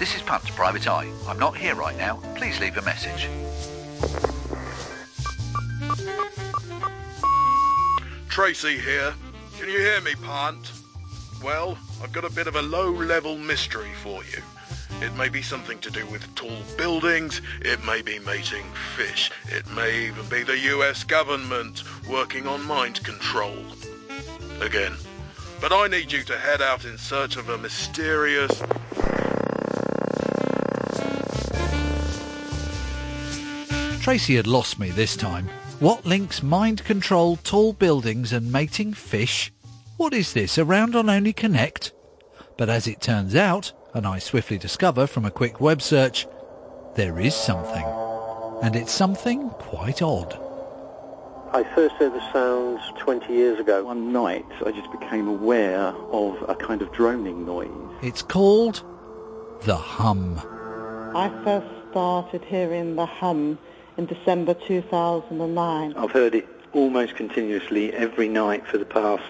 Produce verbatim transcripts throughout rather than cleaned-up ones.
This is Pat's private eye. I'm not here right now. Please leave a message. Tracy here. Can you hear me, Pant? Well, I've got a bit of a low-level mystery for you. It may be something to do with tall buildings, it may be mating fish, it may even be the U S government working on mind control. Again. But I need you to head out in search of a mysterious... Tracy had lost me this time. What links mind control, tall buildings and mating fish? What is this, around on Only Connect? But as it turns out, and I swiftly discover from a quick web search, there is something. And it's something quite odd. I first heard the sounds twenty years ago. One night, I just became aware of a kind of droning noise. It's called the hum. I first started hearing the hum in December two thousand nine. I've heard it almost continuously every night for the past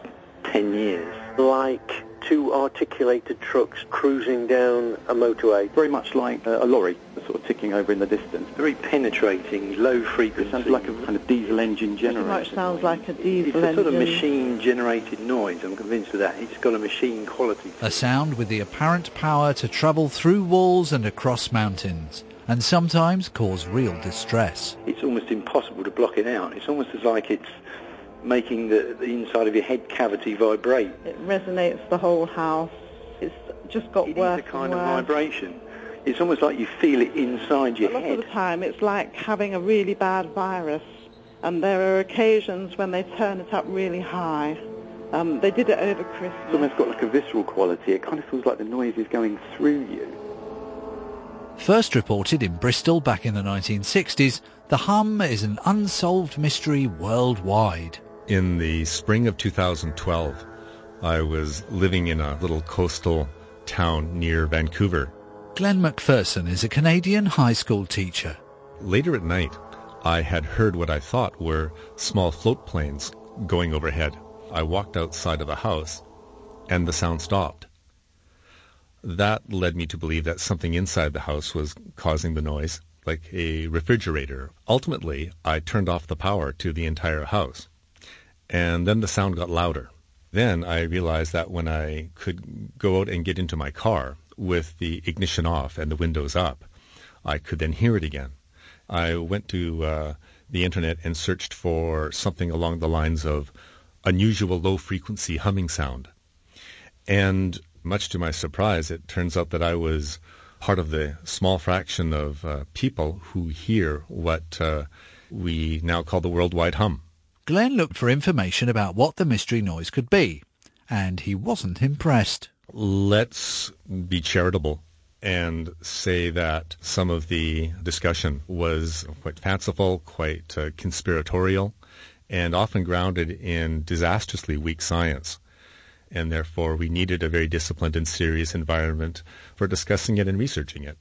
ten years. Like... two articulated trucks cruising down a motorway. Very much like uh, a lorry, sort of ticking over in the distance. Very penetrating, low frequency. It sounds like a kind of diesel engine generator. Very much sounds like a diesel engine. It's a sort of machine-generated noise, I'm convinced of that. It's got a machine quality. A sound with the apparent power to travel through walls and across mountains, and sometimes cause real distress. It's almost impossible to block it out. It's almost as like it's... making the, the inside of your head cavity vibrate. It resonates the whole house. It's just got worse and worse. It is a kind of vibration. It's almost like you feel it inside your head. A lot of the time it's like having a really bad virus, and there are occasions when they turn it up really high. Um, they did it over Christmas. It's almost got like a visceral quality. It kind of feels like the noise is going through you. First reported in Bristol back in the nineteen sixties, the hum is an unsolved mystery worldwide. In the spring of two thousand twelve, I was living in a little coastal town near Vancouver. Glenn McPherson is a Canadian high school teacher. Later at night, I had heard what I thought were small float planes going overhead. I walked outside of the house, and the sound stopped. That led me to believe that something inside the house was causing the noise, like a refrigerator. Ultimately, I turned off the power to the entire house. And then the sound got louder. Then I realized that when I could go out and get into my car with the ignition off and the windows up, I could then hear it again. I went to uh, the internet and searched for something along the lines of unusual low-frequency humming sound. And much to my surprise, it turns out that I was part of the small fraction of uh, people who hear what uh, we now call the worldwide hum. Glenn looked for information about what the mystery noise could be, and he wasn't impressed. Let's be charitable and say that some of the discussion was quite fanciful, quite uh, conspiratorial, and often grounded in disastrously weak science. And therefore, we needed a very disciplined and serious environment for discussing it and researching it.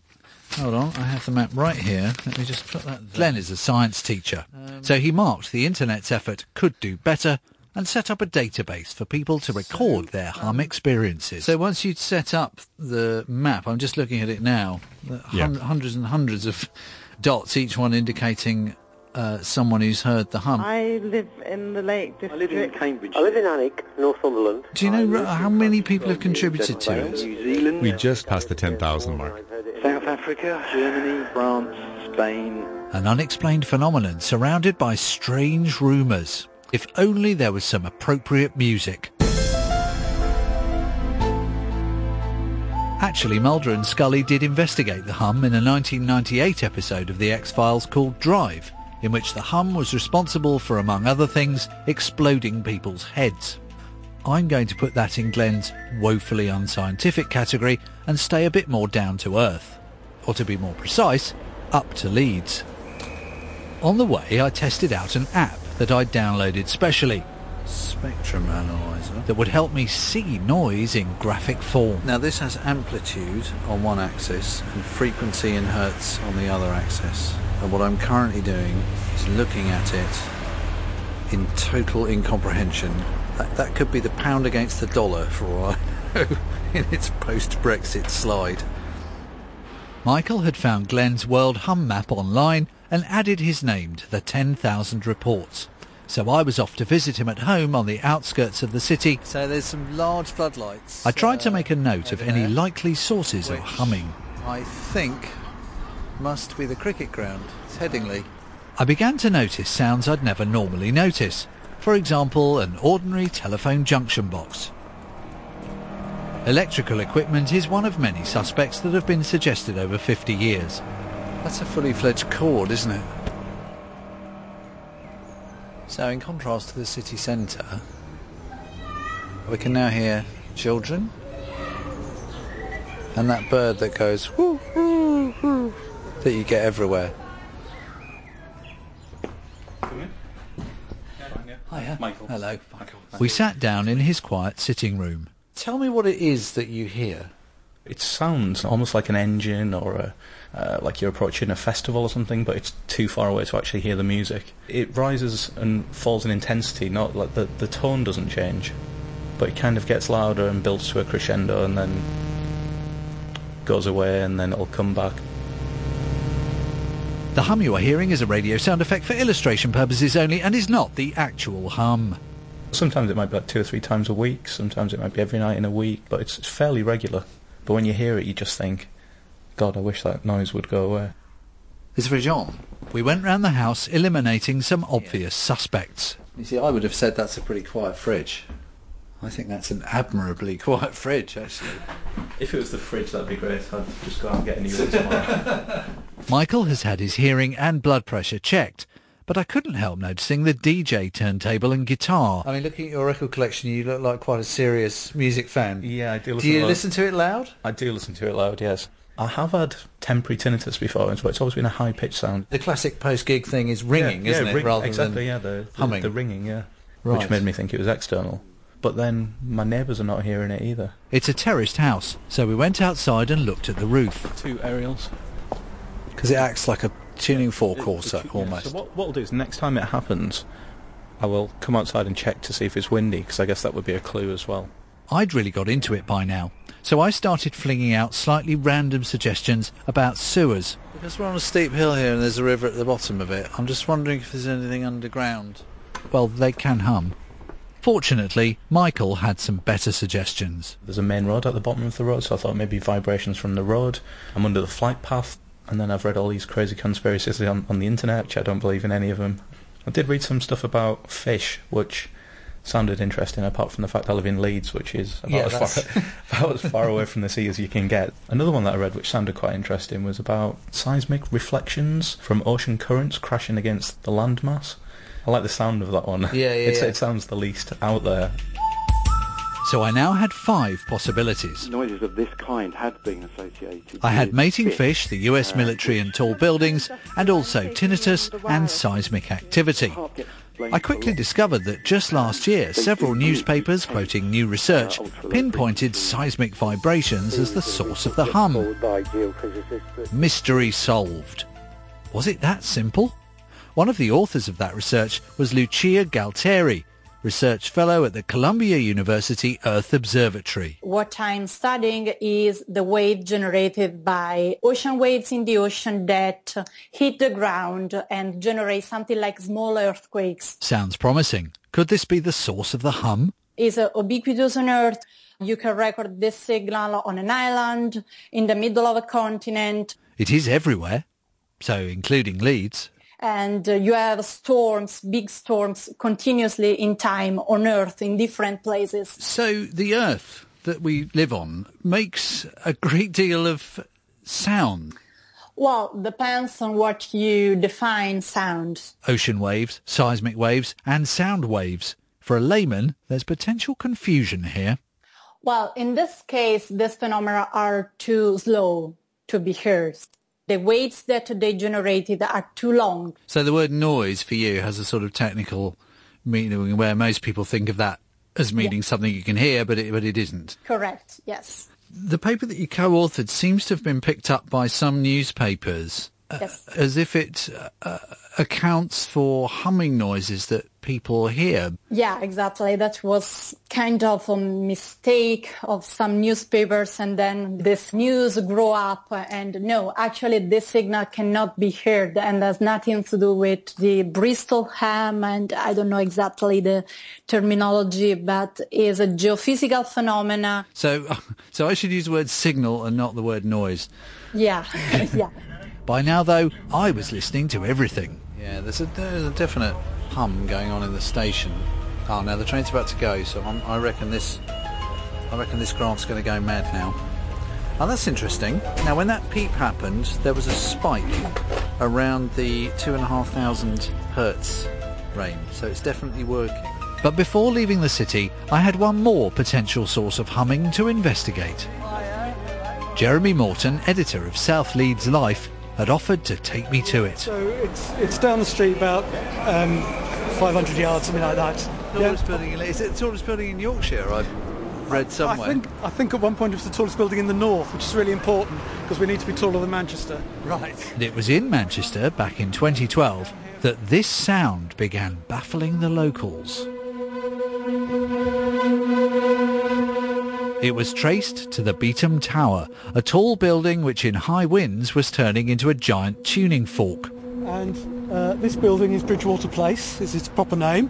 Hold on, I have the map right here. Let me just put that there. Glenn is a science teacher, um, so he marked the internet's effort could do better and set up a database for people to record so, their hum um, experiences. So once you'd set up the map, I'm just looking at it now, yeah. hun- hundreds and hundreds of dots, each one indicating uh, someone who's heard the hum. I live in the Lake District. I live in Cambridge. I live in Alnwick, Northumberland. Do you know r- how many people have contributed to it? New Zealand. We just passed the ten thousand mark. South Africa, Germany, France, Spain. An unexplained phenomenon surrounded by strange rumours. If only there was some appropriate music. Actually, Mulder and Scully did investigate the hum in a nineteen ninety-eight episode of The X-Files called Drive, in which the hum was responsible for, among other things, exploding people's heads. I'm going to put that in Glenn's woefully unscientific category and stay a bit more down to earth. Or to be more precise, up to Leeds. On the way, I tested out an app that I'd downloaded specially. Spectrum Analyzer. That would help me see noise in graphic form. Now this has amplitude on one axis and frequency in hertz on the other axis. And what I'm currently doing is looking at it in total incomprehension. That, that could be the pound against the dollar for all I know in its post-Brexit slide. Michael had found Glenn's World Hum Map online and added his name to the ten thousand reports. So I was off to visit him at home on the outskirts of the city. So there's some large floodlights. I tried uh, to make a note of any likely sources of humming. I think must be the cricket ground. It's Headingley. I began to notice sounds I'd never normally notice. For example, an ordinary telephone junction box. Electrical equipment is one of many suspects that have been suggested over fifty years. That's a fully fledged cord, isn't it? So in contrast to the city centre, we can now hear children and that bird that goes whoo, whoo, whoo, that you get everywhere. Hiya. Michael. Hello. Michael. We sat down in his quiet sitting room. Tell me what it is that you hear. It sounds almost like an engine or a, uh, like you're approaching a festival or something, but it's too far away to actually hear the music. It rises and falls in intensity, not like the, the tone doesn't change, but it kind of gets louder and builds to a crescendo and then goes away and then it'll come back. The hum you are hearing is a radio sound effect for illustration purposes only and is not the actual hum. Sometimes it might be like two or three times a week, sometimes it might be every night in a week, but it's, it's fairly regular. But when you hear it, you just think, God, I wish that noise would go away. It's very Jean. We went round the house, eliminating some obvious yeah. suspects. You see, I would have said that's a pretty quiet fridge. I think that's an admirably quiet fridge, actually. If it was the fridge, that'd be great. I'd just go out and get a new one tomorrow. Michael has had his hearing and blood pressure checked, but I couldn't help noticing the D J turntable and guitar. I mean, looking at your record collection, you look like quite a serious music fan. Yeah, I do listen to it. Do you listen to it loud? I do listen to it loud, yes. I have had temporary tinnitus before, but it's always been a high-pitched sound. The classic post-gig thing is ringing, yeah, isn't yeah, it, ring, rather exactly, than yeah, the, the, humming? The ringing, yeah, right. Which made me think it was external. But then my neighbours are not hearing it either. It's a terraced house, so we went outside and looked at the roof. Two aerials. Because it acts like a tuning fork also, almost. Yeah, so what we'll do is next time it happens, I will come outside and check to see if it's windy, because I guess that would be a clue as well. I'd really got into it by now, so I started flinging out slightly random suggestions about sewers. Because we're on a steep hill here and there's a river at the bottom of it, I'm just wondering if there's anything underground. Well, they can hum. Fortunately, Michael had some better suggestions. There's a main road at the bottom of the road, so I thought maybe vibrations from the road. I'm under the flight path. And then I've read all these crazy conspiracies on, on the internet, which I don't believe in any of them. I did read some stuff about fish, which sounded interesting, apart from the fact I live in Leeds, which is about, yeah, as, far, about as far away from the sea as you can get. Another one that I read, which sounded quite interesting, was about seismic reflections from ocean currents crashing against the landmass. I like the sound of that one. Yeah, yeah, it's, yeah. It sounds the least out there. So I now had five possibilities. Noises of this kind had been associated. I had mating fish, the U S military and tall buildings, and also tinnitus and seismic activity. I quickly discovered that just last year, several newspapers quoting new research pinpointed seismic vibrations as the source of the hum. Mystery solved. Was it that simple? One of the authors of that research was Lucia Galtieri, Research Fellow at the Columbia University Earth Observatory. What I'm studying is the wave generated by ocean waves in the ocean that hit the ground and generate something like small earthquakes. Sounds promising. Could this be the source of the hum? It's uh, ubiquitous on Earth. You can record this signal on an island, in the middle of a continent. It is everywhere, so including Leeds. And uh, you have storms, big storms, continuously in time on Earth in different places. So the Earth that we live on makes a great deal of sound. Well, depends on what you define sound. Ocean waves, seismic waves and sound waves. For a layman, there's potential confusion here. Well, in this case, these phenomena are too slow to be heard. The waves that they generated are too long. So the word noise for you has a sort of technical meaning where most people think of that as meaning yeah. something you can hear, but it, but it isn't. Correct, yes. The paper that you co-authored seems to have been picked up by some newspapers. yes. uh, as if it uh, accounts for humming noises that people hear. Yeah, exactly. That was kind of a mistake of some newspapers, and then this news grew up, and no, actually this signal cannot be heard and has nothing to do with the Bristol hum, and I don't know exactly the terminology, but is a geophysical phenomena. So, so I should use the word signal and not the word noise. Yeah, yeah. By now, though, I was listening to everything. Yeah, there's a, there's a definite hum going on in the station. Oh, now the train's about to go, so I'm, I reckon this I reckon this graph's going to go mad now. Oh, that's interesting. Now, when that peep happened, there was a spike around the two thousand five hundred hertz range, so it's definitely working. But before leaving the city, I had one more potential source of humming to investigate. Jeremy Morton, editor of South Leeds Life, had offered to take me to it. So it's it's down the street about um, five hundred yards, something like that. The yeah. building in, is it the tallest building in Yorkshire? I've read somewhere. I think I think at one point it was the tallest building in the north, which is really important because we need to be taller than Manchester. Right. It was in Manchester back in twenty twelve that this sound began baffling the locals. It was traced to the Beetham Tower, a tall building which in high winds was turning into a giant tuning fork. And uh, this building is Bridgewater Place, is its proper name.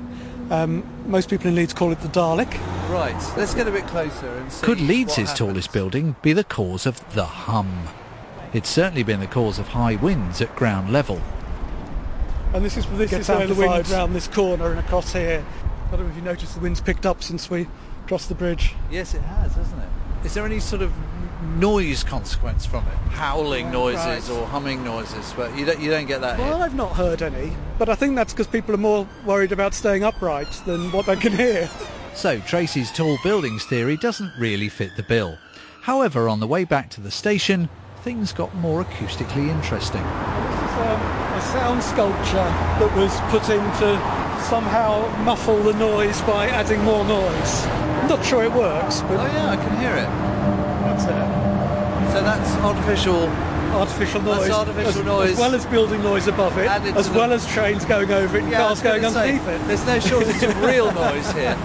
Um, most people in Leeds call it the Dalek. Right, let's get a bit closer and see. Could Leeds' tallest building be the cause of the hum? It's certainly been the cause of high winds at ground level. And this is, this is where the wind's round this corner and across here. I don't know if you noticed the wind's picked up since we across the bridge. Yes, it has, hasn't it? Is there any sort of noise consequence from it? Howling oh, noises right. or humming noises? But you don't, you don't get that. Well, here. I've not heard any, but I think that's because people are more worried about staying upright than what they can hear. So Tracy's tall buildings theory doesn't really fit the bill. However, on the way back to the station, things got more acoustically interesting. This is um, a sound sculpture that was put in to somehow muffle the noise by adding more noise. Not sure it works, but... Oh yeah, I can hear it. That's it. So that's artificial... Artificial noise. That's artificial as, noise. As well as building noise above it, Added as well the... as trains going over it and yeah, cars going underneath it. There's no shortage of real noise here.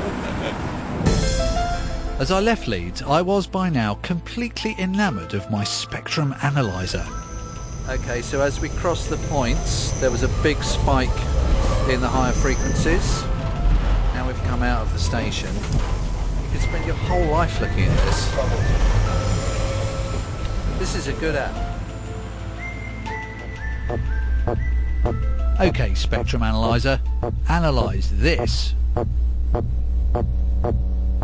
As I left Leeds, I was by now completely enamoured of my spectrum analyser. OK, so as we crossed the points, there was a big spike in the higher frequencies. Now we've come out of the station. You could spend your whole life looking at this. This is a good app. OK, Spectrum Analyzer, analyse this.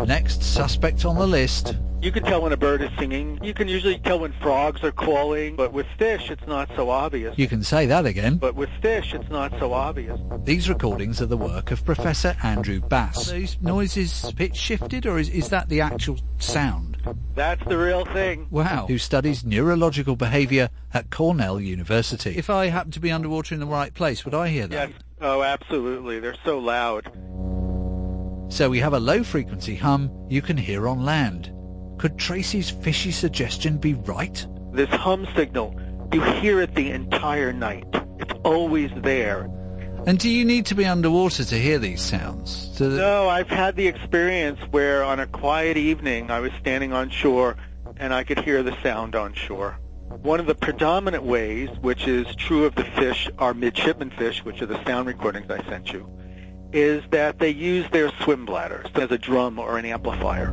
Next suspect on the list. You can tell when a bird is singing. You can usually tell when frogs are calling. But with fish, it's not so obvious. You can say that again. But with fish, it's not so obvious. These recordings are the work of Professor Andrew Bass. Are those noises pitch shifted, or is, is that the actual sound? That's the real thing. Wow. Who studies neurological behaviour at Cornell University. If I happen to be underwater in the right place, would I hear that? Yes. Oh, absolutely. They're so loud. So we have a low-frequency hum you can hear on land. Could Tracy's fishy suggestion be right? This hum signal, you hear it the entire night. It's always there. And do you need to be underwater to hear these sounds? So that... No, I've had the experience where on a quiet evening I was standing on shore and I could hear the sound on shore. One of the predominant ways, which is true of the fish, are midshipman fish, which are the sound recordings I sent you, is that they use their swim bladders as a drum or an amplifier.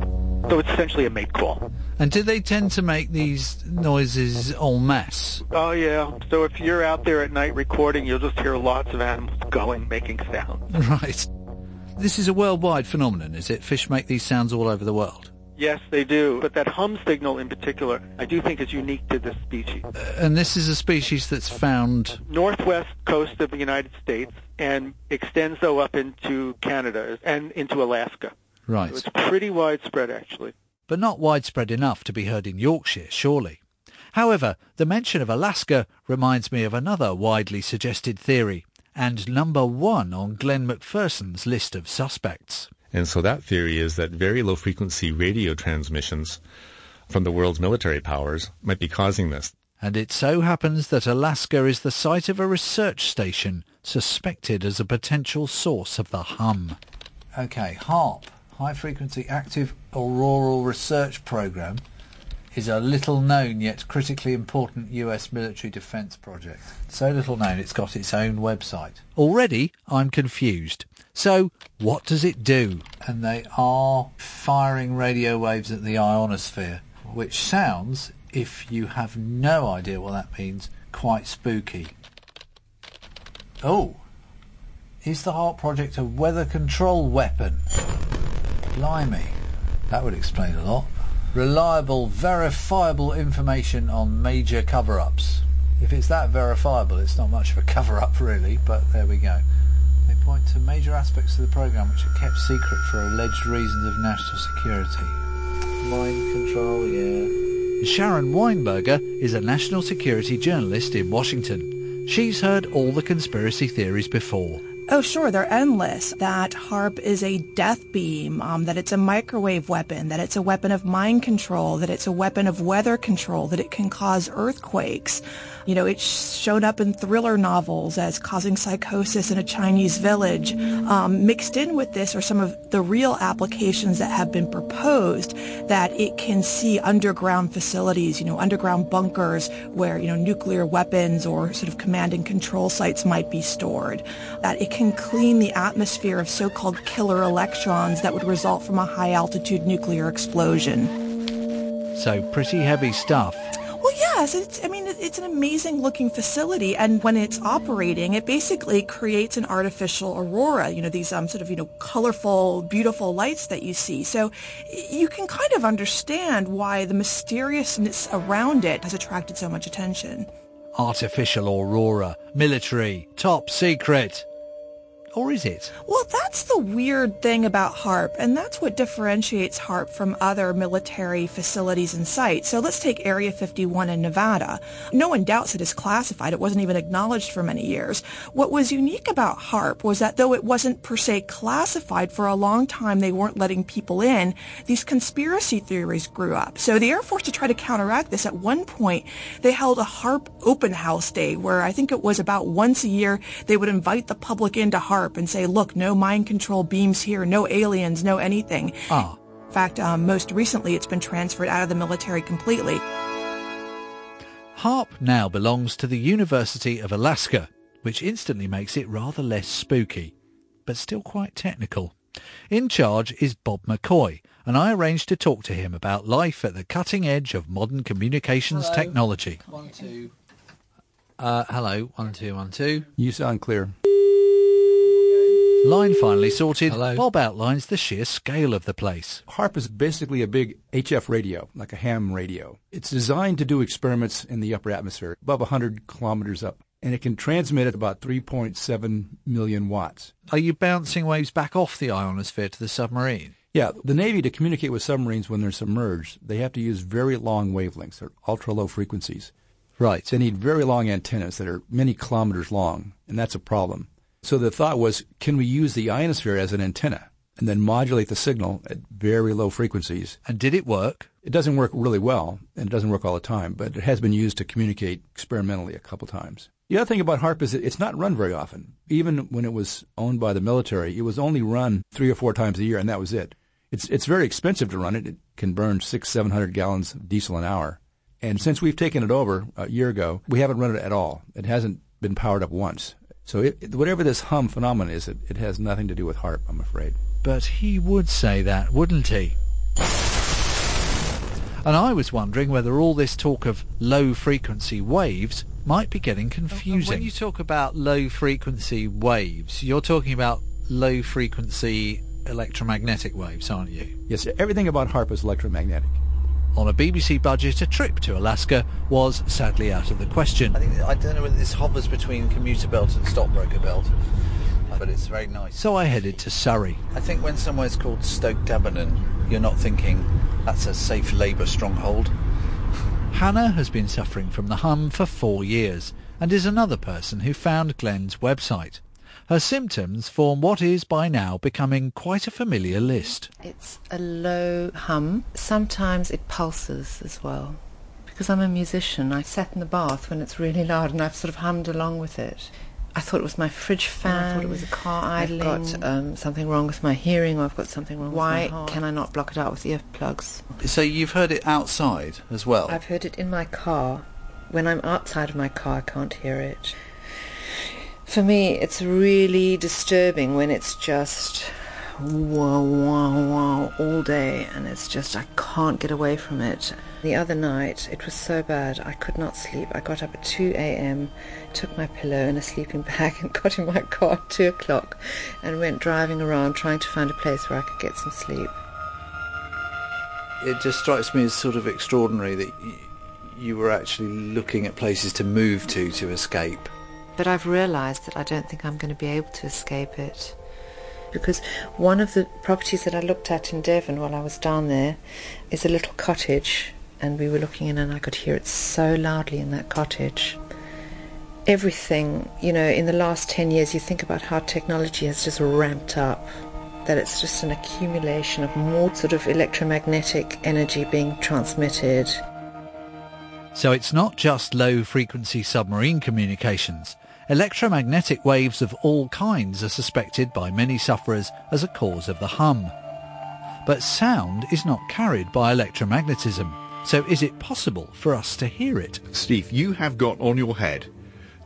So it's essentially a mate call. And do they tend to make these noises en masse? Oh, yeah. So if you're out there at night recording, you'll just hear lots of animals going, making sounds. Right. This is a worldwide phenomenon, is it? Fish make these sounds all over the world? Yes, they do. But that hum signal in particular, I do think is unique to this species. Uh, and this is a species that's found... northwest coast of the United States and extends, though, up into Canada and into Alaska. Right. So it's pretty widespread, actually. But not widespread enough to be heard in Yorkshire, surely. However, the mention of Alaska reminds me of another widely suggested theory, and number one on Glenn McPherson's list of suspects. And so that theory is that very low-frequency radio transmissions from the world's military powers might be causing this. and it so happens that Alaska is the site of a research station suspected as a potential source of the hum. OK, HAARP, High Frequency Active Auroral Research Programme, is a little-known yet critically important U S military defence project. So little-known it's got its own website. Already I'm confused. So what does it do? And they are firing radio waves at the ionosphere, which sounds, if you have no idea what that means, quite spooky. Oh, is the HAARP project a weather control weapon? Blimey, that would explain a lot. Reliable, verifiable information on major cover-ups. If it's that verifiable, it's not much of a cover-up, really, but there we go. They point to major aspects of the programme which are kept secret for alleged reasons of national security. Mind control, yeah. Sharon Weinberger is a national security journalist in Washington. She's heard all the conspiracy theories before. Oh, sure, they're endless. That HAARP is a death beam, um, that it's a microwave weapon, that it's a weapon of mind control, that it's a weapon of weather control, that it can cause earthquakes. You know, it's shown up in thriller novels as causing psychosis in a Chinese village. Um, mixed in with this are some of the real applications that have been proposed, that it can see underground facilities, you know, underground bunkers where, you know, nuclear weapons or sort of command and control sites might be stored, that it can clean the atmosphere of so-called killer electrons that would result from a high-altitude nuclear explosion. So pretty heavy stuff. Well, yes, it's, I mean, it's an amazing-looking facility, and when it's operating, it basically creates an artificial aurora, you know, these um, sort of, you know, colorful, beautiful lights that you see. So you can kind of understand why the mysteriousness around it has attracted so much attention. Artificial aurora, military, top secret. Or is it? Well, that's the weird thing about HAARP, and that's what differentiates HAARP from other military facilities and sites. So let's take Area fifty-one in Nevada. No one doubts it is classified. It wasn't even acknowledged for many years. What was unique about HAARP was that though it wasn't per se classified for a long time, they weren't letting people in, these conspiracy theories grew up. So the Air Force, to try to counteract this, at one point they held a HAARP open house day where I think it was about once a year they would invite the public into HAARP and say, look, no mind control beams here, no aliens, no anything. Ah. In fact, um, most recently it's been transferred out of the military completely. HAARP now belongs to the University of Alaska, which instantly makes it rather less spooky, but still quite technical. In charge is Bob McCoy, and I arranged to talk to him about life at the cutting edge of modern communications hello. Technology. One, two. Uh, hello, one, two, one, two. You sound clear. Line finally sorted, hello. Bob outlines the sheer scale of the place. HAARP is basically a big H F radio, like a ham radio. It's designed to do experiments in the upper atmosphere, above one hundred kilometers up, and it can transmit at about three point seven million watts. Are you bouncing waves back off the ionosphere to the submarine? Yeah, the Navy, to communicate with submarines when they're submerged, they have to use very long wavelengths, or ultra-low frequencies. Right. They need very long antennas that are many kilometers long, and that's a problem. So the thought was, can we use the ionosphere as an antenna and then modulate the signal at very low frequencies? And did it work? It doesn't work really well, and it doesn't work all the time, but it has been used to communicate experimentally a couple times. The other thing about HAARP is that it's not run very often. Even when it was owned by the military, it was only run three or four times a year, and that was it. It's it's very expensive to run it. It can burn six, seven hundred gallons of diesel an hour. And since we've taken it over a year ago, we haven't run it at all. It hasn't been powered up once. So it, whatever this hum phenomenon is, it, it has nothing to do with HAARP, I'm afraid. But he would say that, wouldn't he? And I was wondering whether all this talk of low-frequency waves might be getting confusing. And when you talk about low-frequency waves, you're talking about low-frequency electromagnetic waves, aren't you? Yes, everything about HAARP is electromagnetic. On a B B C budget, a trip to Alaska was sadly out of the question. I think I don't know whether this hovers between commuter belt and stockbroker belt, but it's very nice. So I headed to Surrey. I think when somewhere's called Stoke Dagenham, you're not thinking that's a safe Labour stronghold. Hannah has been suffering from the hum for four years and is another person who found Glenn's website. Her symptoms form what is by now becoming quite a familiar list. It's a low hum. Sometimes it pulses as well, because I'm a musician. I sat in the bath when it's really loud and I've sort of hummed along with it. I thought it was my fridge fan. I thought it was a car idling. I've got um, something wrong with my hearing, or I've got something wrong Why with my heart. Why can I not block it out with earplugs? So you've heard it outside as well? I've heard it in my car. When I'm outside of my car, I can't hear it. For me, it's really disturbing when it's just wow, wow, wow all day, and it's just I can't get away from it. The other night, it was so bad, I could not sleep. I got up at two a.m, took my pillow and a sleeping bag and got in my car at two o'clock and went driving around trying to find a place where I could get some sleep. It just strikes me as sort of extraordinary that you were actually looking at places to move to to escape. But I've realised that I don't think I'm going to be able to escape it. Because one of the properties that I looked at in Devon while I was down there is a little cottage. And we were looking in and I could hear it so loudly in that cottage. Everything, you know, in the last ten years, you think about how technology has just ramped up, that it's just an accumulation of more sort of electromagnetic energy being transmitted. So it's not just low-frequency submarine communications. Electromagnetic waves of all kinds are suspected by many sufferers as a cause of the hum. But sound is not carried by electromagnetism. So is it possible for us to hear it? Steve, you have got on your head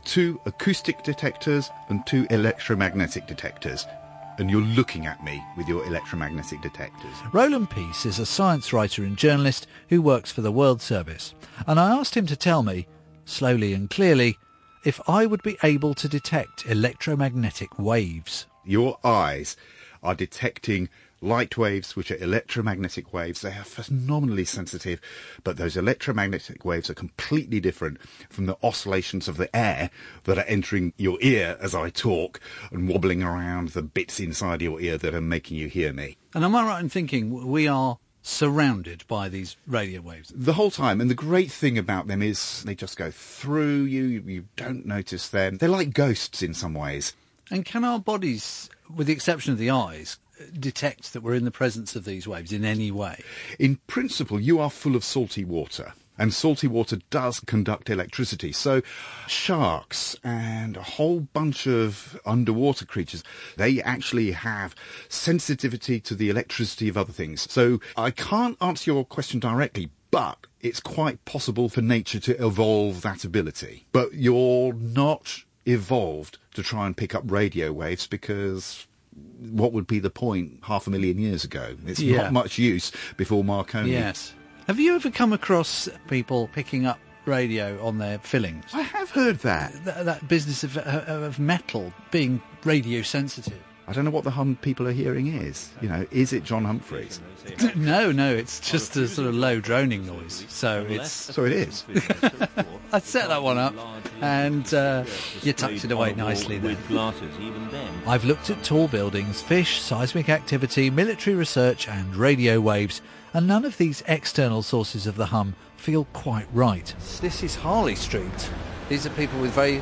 two acoustic detectors and two electromagnetic detectors, and you're looking at me with your electromagnetic detectors. Roland Peace is a science writer and journalist who works for the World Service, and I asked him to tell me, slowly and clearly, if I would be able to detect electromagnetic waves. Your eyes are detecting light waves, which are electromagnetic waves. They are phenomenally sensitive, but those electromagnetic waves are completely different from the oscillations of the air that are entering your ear as I talk and wobbling around the bits inside your ear that are making you hear me. And am I right in thinking we are surrounded by these radio waves? The whole time. And the great thing about them is they just go through you. You don't notice them. They're like ghosts in some ways. And can our bodies, with the exception of the eyes, detect that we're in the presence of these waves in any way? In principle, you are full of salty water, and salty water does conduct electricity. So sharks and a whole bunch of underwater creatures, they actually have sensitivity to the electricity of other things. So I can't answer your question directly, but it's quite possible for nature to evolve that ability. But you're not evolved to try and pick up radio waves, because what would be the point half a million years ago? It's yeah. not much use before Marconi. Yes. Have you ever come across people picking up radio on their fillings? I have heard that. Th- that business of, uh, of metal being radio sensitive. I don't know what the hum people are hearing is. You know, is it John Humphreys? No, no, it's just a sort of low droning noise. So it's so it is. I set that one up, and uh, you tucked it away nicely there. I've looked at tall buildings, fish, seismic activity, military research, and radio waves, and none of these external sources of the hum feel quite right. This is Harley Street. These are people with very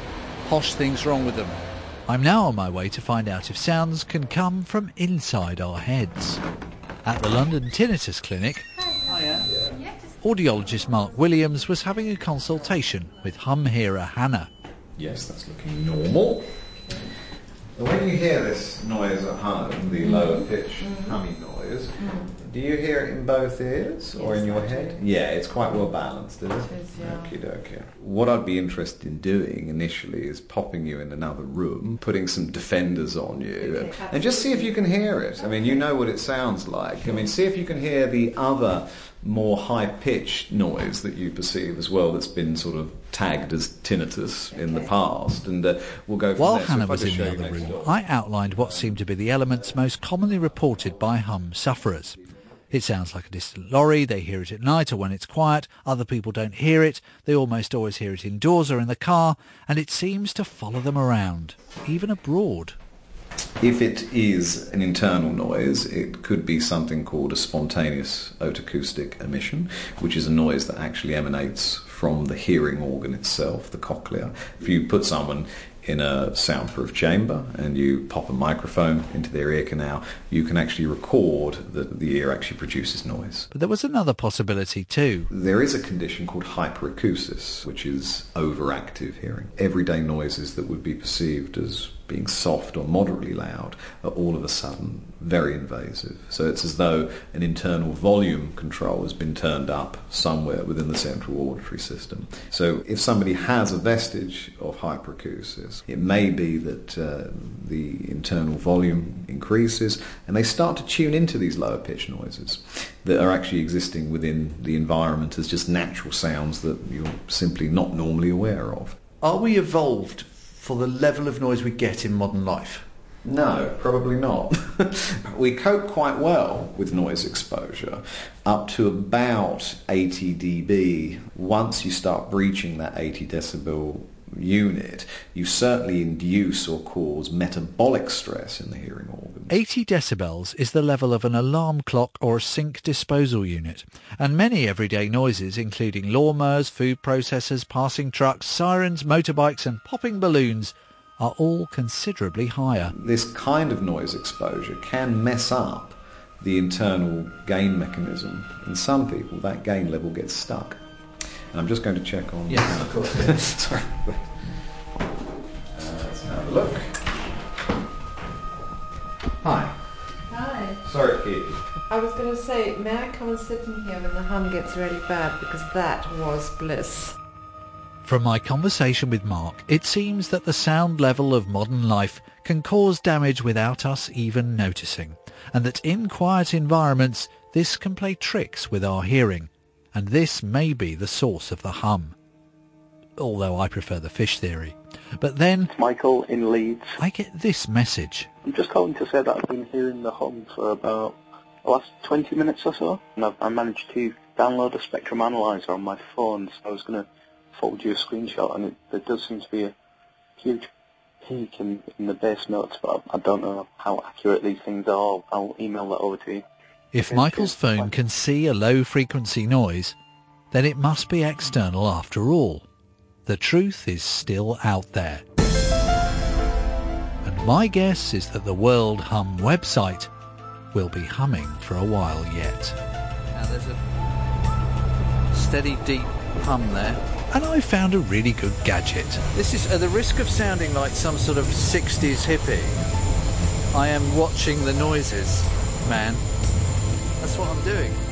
posh things wrong with them. I'm now on my way to find out if sounds can come from inside our heads. At the London Tinnitus Clinic, audiologist Mark Williams was having a consultation with hum hearer Hannah. Yes, that's looking normal. When you hear this noise at home, the lower pitch hummy noise, do you hear it in both ears or in your head? Yeah, it's quite well balanced, isn't it? It is, yeah. Okie dokie. What I'd be interested in doing initially is popping you in another room, putting some defenders on you, and, and just see if you can hear it. I mean, you know what it sounds like. I mean, see if you can hear the other more high-pitched noise that you perceive as well, that's been sort of tagged as tinnitus in the past, and uh, we'll go from While there. Hannah so was in the other room, door. I outlined what seemed to be the elements most commonly reported by hum sufferers. It sounds like a distant lorry, they hear it at night or when it's quiet, other people don't hear it, they almost always hear it indoors or in the car, and it seems to follow them around, even abroad. If it is an internal noise, it could be something called a spontaneous otoacoustic emission, which is a noise that actually emanates from the hearing organ itself, the cochlea. If you put someone in a soundproof chamber and you pop a microphone into their ear canal, you can actually record that the ear actually produces noise. But there was another possibility too. There is a condition called hyperacusis, which is overactive hearing. Everyday noises that would be perceived as being soft or moderately loud are all of a sudden very invasive. So it's as though an internal volume control has been turned up somewhere within the central auditory system. So if somebody has a vestige of hyperacusis, it may be that uh, the internal volume increases and they start to tune into these lower pitch noises that are actually existing within the environment as just natural sounds that you're simply not normally aware of. Are we evolved for the level of noise we get in modern life? No, probably not. We cope quite well with noise exposure up to about eighty decibels. Once you start breaching that eighty decibel unit, you certainly induce or cause metabolic stress in the hearing organ. eighty decibels is the level of an alarm clock or a sink disposal unit, and many everyday noises, including lawnmowers, food processors, passing trucks, sirens, motorbikes and popping balloons, are all considerably higher. This kind of noise exposure can mess up the internal gain mechanism. In some people, that gain level gets stuck. And I'm just going to check on... Yes, uh, of course. Yeah. Sorry. Uh, let's have a look. Hi. Hi. Sorry to keep you. I was going to say, may I come and sit in here when the hum gets really bad, because that was bliss. From my conversation with Mark, it seems that the sound level of modern life can cause damage without us even noticing, and that in quiet environments this can play tricks with our hearing, and this may be the source of the hum. Although I prefer the fish theory. But then... Michael in Leeds. I get this message. I'm just calling to say that I've been hearing the hum for about the last twenty minutes or so, and I've, I managed to download a spectrum analyzer on my phone, so I was going to forward you a screenshot, and it, there does seem to be a huge peak in, in the bass notes, but I don't know how accurate these things are. I'll email that over to you. If Michael's phone can see a low-frequency noise, then it must be external after all. The truth is still out there. And my guess is that the World Hum website will be humming for a while yet. Now there's a steady, deep hum there. And I found a really good gadget. This is, at the risk of sounding like some sort of sixties hippie, I am watching the noises, man. That's what I'm doing.